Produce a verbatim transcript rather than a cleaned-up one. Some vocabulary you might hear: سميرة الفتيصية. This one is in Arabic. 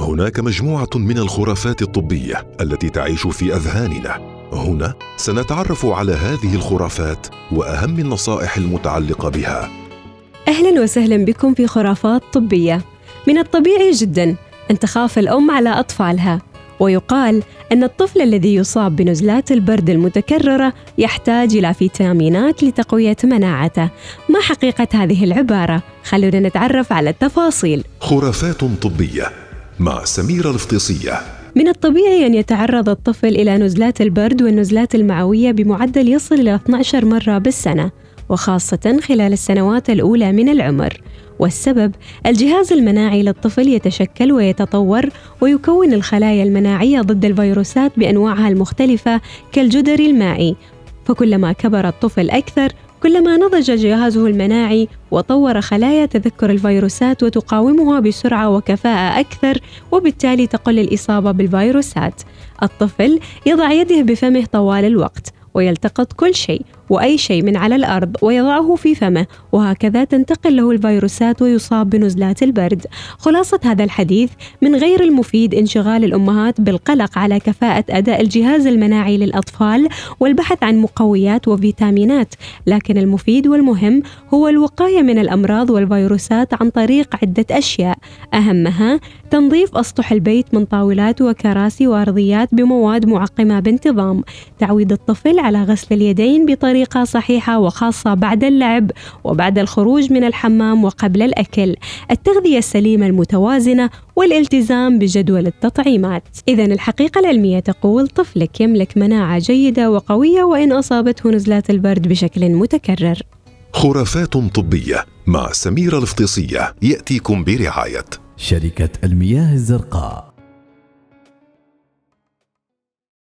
هناك مجموعة من الخرافات الطبية التي تعيش في أذهاننا. هنا سنتعرف على هذه الخرافات وأهم النصائح المتعلقة بها. أهلاً وسهلاً بكم في خرافات طبية. من الطبيعي جداً أن تخاف الأم على أطفالها، ويقال أن الطفل الذي يصاب بنزلات البرد المتكررة يحتاج إلى فيتامينات لتقوية مناعته. ما حقيقة هذه العبارة؟ خلونا نتعرف على التفاصيل. خرافات طبية مع سميرة الفتيصية. من الطبيعي أن يتعرض الطفل إلى نزلات البرد والنزلات المعوية بمعدل يصل إلى اثنتي عشرة مرة بالسنة، وخاصة خلال السنوات الأولى من العمر. والسبب الجهاز المناعي للطفل يتشكل ويتطور، ويكون الخلايا المناعية ضد الفيروسات بأنواعها المختلفة كالجدر المائي، فكلما كبر الطفل أكثر كلما نضج جهازه المناعي وطور خلايا تذكر الفيروسات وتقاومها بسرعة وكفاءة أكثر، وبالتالي تقل الإصابة بالفيروسات. الطفل يضع يده بفمه طوال الوقت ويلتقط كل شيء وأي شيء من على الأرض ويضعه في فمه، وهكذا تنتقل له الفيروسات ويصاب بنزلات البرد. خلاصة هذا الحديث، من غير المفيد انشغال الأمهات بالقلق على كفاءة أداء الجهاز المناعي للأطفال والبحث عن مقويات وفيتامينات، لكن المفيد والمهم هو الوقاية من الأمراض والفيروسات عن طريق عدة أشياء، أهمها تنظيف أسطح البيت من طاولات وكراسي وأرضيات بمواد معقمة بانتظام، تعويد الطفل على غسل اليدين بطريقة طريقة صحيحة وخاصة بعد اللعب وبعد الخروج من الحمام وقبل الأكل، التغذية السليمة المتوازنة والالتزام بجدول التطعيمات. إذن الحقيقة العلمية تقول طفلك يملك مناعة جيدة وقوية وإن أصابته نزلات البرد بشكل متكرر. خرافات طبية مع سميرة الفتيصية يأتيكم برعاية شركة المياه الزرقاء.